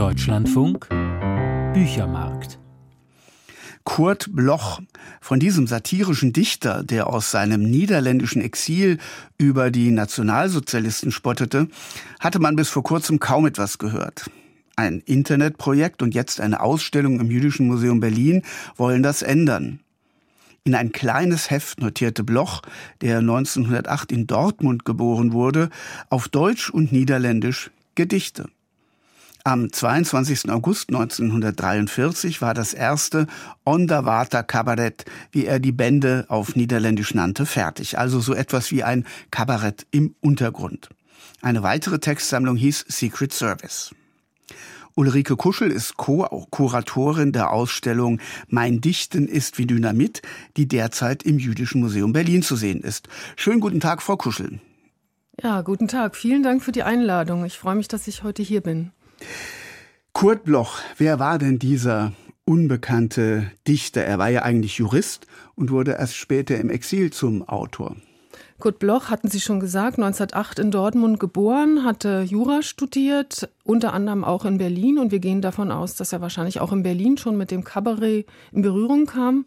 Deutschlandfunk, Büchermarkt. Curt Bloch, von diesem satirischen Dichter, der aus seinem niederländischen Exil über die Nationalsozialisten spottete, hatte man bis vor kurzem kaum etwas gehört. Ein Internetprojekt und jetzt eine Ausstellung im Jüdischen Museum Berlin wollen das ändern. In ein kleines Heft notierte Bloch, der 1908 in Dortmund geboren wurde, auf Deutsch und Niederländisch Gedichte. Am 22. August 1943 war das erste Onderwater Cabaret, wie er die Bände auf Niederländisch nannte, fertig. Also so etwas wie ein Kabarett im Untergrund. Eine weitere Textsammlung hieß Secret Service. Ulrike Kuschel ist Co-Kuratorin der Ausstellung »Mein Dichten ist wie Dynamit«, die derzeit im Jüdischen Museum Berlin zu sehen ist. Schönen guten Tag, Frau Kuschel. Ja, guten Tag. Vielen Dank für die Einladung. Ich freue mich, dass ich heute hier bin. Curt Bloch, wer war denn dieser unbekannte Dichter? Er war ja eigentlich Jurist und wurde erst später im Exil zum Autor. Curt Bloch, hatten Sie schon gesagt, 1908 in Dortmund geboren, hatte Jura studiert, unter anderem auch in Berlin. Und wir gehen davon aus, dass er wahrscheinlich auch in Berlin schon mit dem Kabarett in Berührung kam.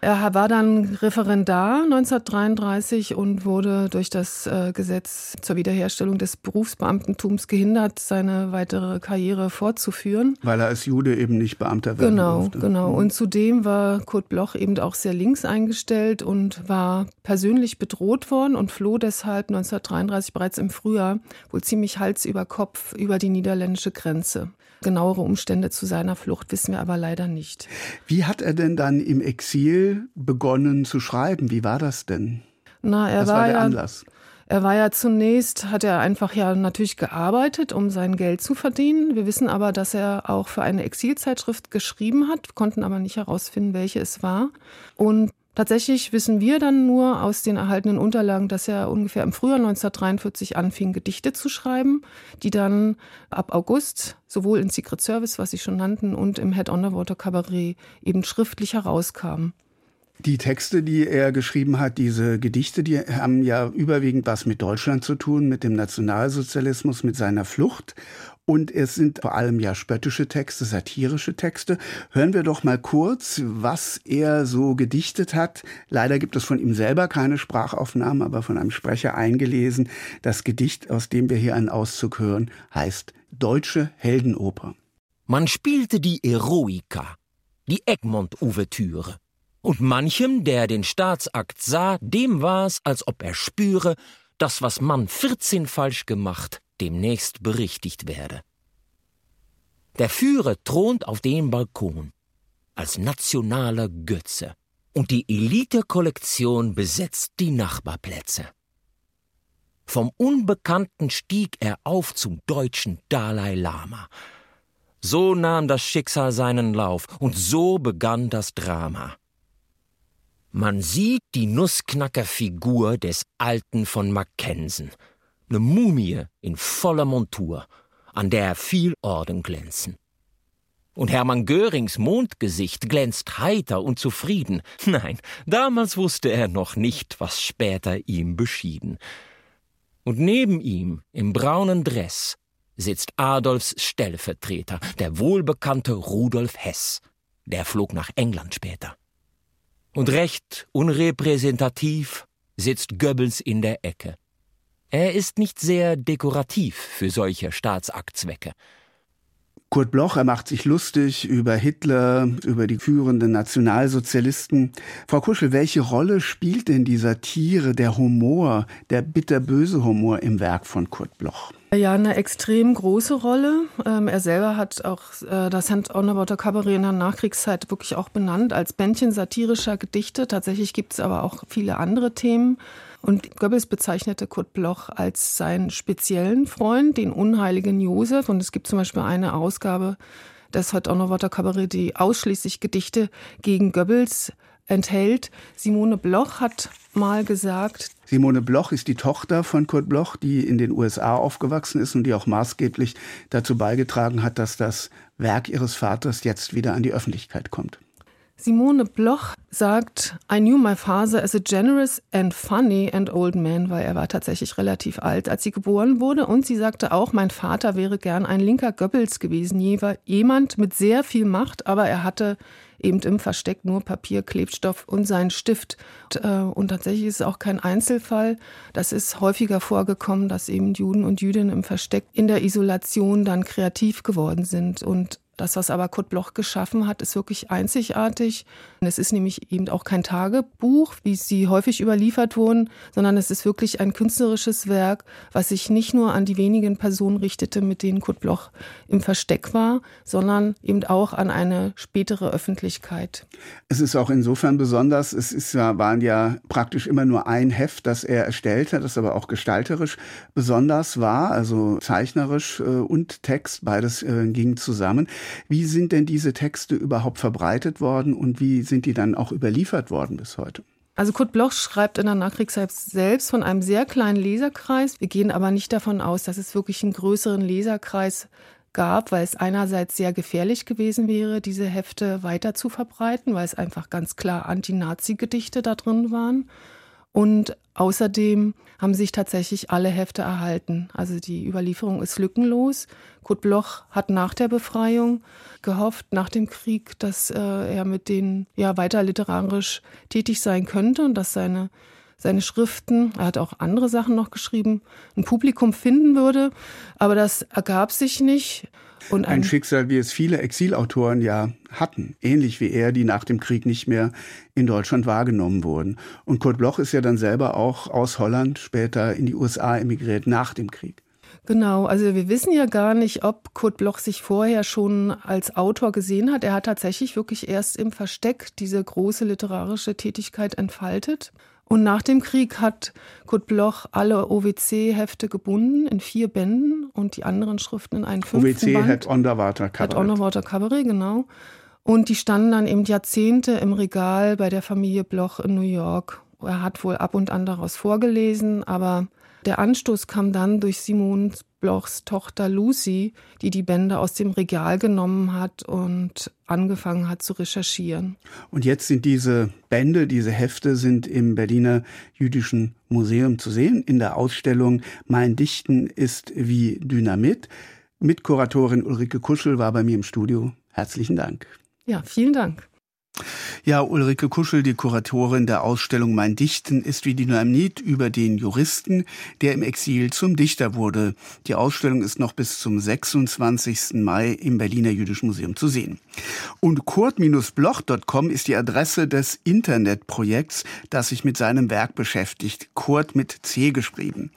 Er war dann Referendar 1933 und wurde durch das Gesetz zur Wiederherstellung des Berufsbeamtentums gehindert, seine weitere Karriere fortzuführen. Weil er als Jude eben nicht Beamter werden durfte. Genau. Und zudem war Curt Bloch eben auch sehr links eingestellt und war persönlich bedroht worden und floh deshalb 1933 bereits im Frühjahr wohl ziemlich Hals über Kopf über die niederländische Grenze. Genauere Umstände zu seiner Flucht wissen wir aber leider nicht. Wie hat er denn dann im Exil begonnen zu schreiben? Wie war das denn? Was war der Anlass? Er war ja zunächst, hat er einfach ja natürlich gearbeitet, um sein Geld zu verdienen. Wir wissen aber, dass er auch für eine Exilzeitschrift geschrieben hat, konnten aber nicht herausfinden, welche es war. Und tatsächlich wissen wir dann nur aus den erhaltenen Unterlagen, dass er ungefähr im Frühjahr 1943 anfing, Gedichte zu schreiben, die dann ab August sowohl in Secret Service, was Sie schon nannten, und im Het Onderwater Cabaret eben schriftlich herauskamen. Die Texte, die er geschrieben hat, diese Gedichte, die haben ja überwiegend was mit Deutschland zu tun, mit dem Nationalsozialismus, mit seiner Flucht. Und es sind vor allem ja spöttische Texte, satirische Texte. Hören wir doch mal kurz, was er so gedichtet hat. Leider gibt es von ihm selber keine Sprachaufnahmen, aber von einem Sprecher eingelesen. Das Gedicht, aus dem wir hier einen Auszug hören, heißt Deutsche Heldenoper. Man spielte die Eroica, die Egmont-Ouvertüre. Und manchem, der den Staatsakt sah, dem war's, als ob er spüre, dass was man 14 falsch gemacht, demnächst berichtigt werde. Der Führer thront auf dem Balkon als nationaler Götze und die Elite-Kollektion besetzt die Nachbarplätze. Vom Unbekannten stieg er auf zum deutschen Dalai Lama. So nahm das Schicksal seinen Lauf und so begann das Drama. Man sieht die Nussknackerfigur des Alten von Mackensen, eine Mumie in voller Montur, an der viel Orden glänzen. Und Hermann Görings Mondgesicht glänzt heiter und zufrieden. Nein, damals wusste er noch nicht, was später ihm beschieden. Und neben ihm, im braunen Dress, sitzt Adolfs Stellvertreter, der wohlbekannte Rudolf Hess. Der flog nach England später. Und recht unrepräsentativ sitzt Goebbels in der Ecke. Er ist nicht sehr dekorativ für solche Staatsaktzwecke. Curt Bloch, er macht sich lustig über Hitler, über die führenden Nationalsozialisten. Frau Kuschel, welche Rolle spielt denn die Satire, der Humor, der bitterböse Humor im Werk von Curt Bloch? Ja, eine extrem große Rolle. Er selber hat auch das Het Onderwater Cabaret in der Nachkriegszeit wirklich auch benannt als Bändchen satirischer Gedichte. Tatsächlich gibt es aber auch viele andere Themen. Und Goebbels bezeichnete Curt Bloch als seinen speziellen Freund, den unheiligen Josef. Und es gibt zum Beispiel eine Ausgabe des Het Onderwater Cabaret, die ausschließlich Gedichte gegen Goebbels enthält. Simone Bloch hat mal gesagt. Simone Bloch ist die Tochter von Curt Bloch, die in den USA aufgewachsen ist und die auch maßgeblich dazu beigetragen hat, dass das Werk ihres Vaters jetzt wieder an die Öffentlichkeit kommt. Simone Bloch sagt, I knew my father as a generous and funny and old man, weil er war tatsächlich relativ alt, als sie geboren wurde. Und sie sagte auch, mein Vater wäre gern ein linker Goebbels gewesen, jemand mit sehr viel Macht, aber er hatte eben im Versteck nur Papier, Klebstoff und seinen Stift. Und tatsächlich ist es auch kein Einzelfall. Das ist häufiger vorgekommen, dass eben Juden und Jüdinnen im Versteck in der Isolation dann kreativ geworden sind. Und das, was aber Curt Bloch geschaffen hat, ist wirklich einzigartig. Und es ist nämlich eben auch kein Tagebuch, wie sie häufig überliefert wurden, sondern es ist wirklich ein künstlerisches Werk, was sich nicht nur an die wenigen Personen richtete, mit denen Curt Bloch im Versteck war, sondern eben auch an eine spätere Öffentlichkeit. Es ist auch insofern besonders, es waren ja praktisch immer nur ein Heft, das er erstellt hat, das aber auch gestalterisch besonders war, also zeichnerisch und Text, beides ging zusammen. Wie sind denn diese Texte überhaupt verbreitet worden und wie sind die dann auch überliefert worden bis heute? Also Curt Bloch schreibt in der Nachkriegszeit selbst von einem sehr kleinen Leserkreis. Wir gehen aber nicht davon aus, dass es wirklich einen größeren Leserkreis gab, weil es einerseits sehr gefährlich gewesen wäre, diese Hefte weiter zu verbreiten, weil es einfach ganz klar Anti-Nazi-Gedichte da drin waren. Und außerdem haben sich tatsächlich alle Hefte erhalten. Also die Überlieferung ist lückenlos. Curt Bloch hat nach der Befreiung gehofft, nach dem Krieg, dass er mit denen weiter literarisch tätig sein könnte und dass seine Schriften, er hat auch andere Sachen noch geschrieben, ein Publikum finden würde. Aber das ergab sich nicht. Und ein Schicksal, wie es viele Exilautoren ja hatten, ähnlich wie er, die nach dem Krieg nicht mehr in Deutschland wahrgenommen wurden. Und Curt Bloch ist ja dann selber auch aus Holland später in die USA emigriert nach dem Krieg. Genau, also wir wissen ja gar nicht, ob Curt Bloch sich vorher schon als Autor gesehen hat. Er hat tatsächlich wirklich erst im Versteck diese große literarische Tätigkeit entfaltet. Und nach dem Krieg hat Curt Bloch alle OWC-Hefte gebunden in 4 Bänden und die anderen Schriften in einen 5. OWC, Het Onderwater Cabaret. Het Onderwater Cabaret, genau. Und die standen dann eben Jahrzehnte im Regal bei der Familie Bloch in New York. Er hat wohl ab und an daraus vorgelesen, aber der Anstoß kam dann durch Simone Blochs Tochter Lucy, die die Bände aus dem Regal genommen hat und angefangen hat zu recherchieren. Und jetzt sind diese Bände, diese Hefte sind im Berliner Jüdischen Museum zu sehen, in der Ausstellung Mein Dichten ist wie Dynamit. Mitkuratorin Ulrike Kuschel war bei mir im Studio. Herzlichen Dank. Ja, vielen Dank. Ja, Ulrike Kuschel, die Kuratorin der Ausstellung Mein Dichten ist wie Dynamit über den Juristen, der im Exil zum Dichter wurde. Die Ausstellung ist noch bis zum 26. Mai im Berliner Jüdischen Museum zu sehen. Und curt-bloch.com ist die Adresse des Internetprojekts, das sich mit seinem Werk beschäftigt. Curt mit C geschrieben.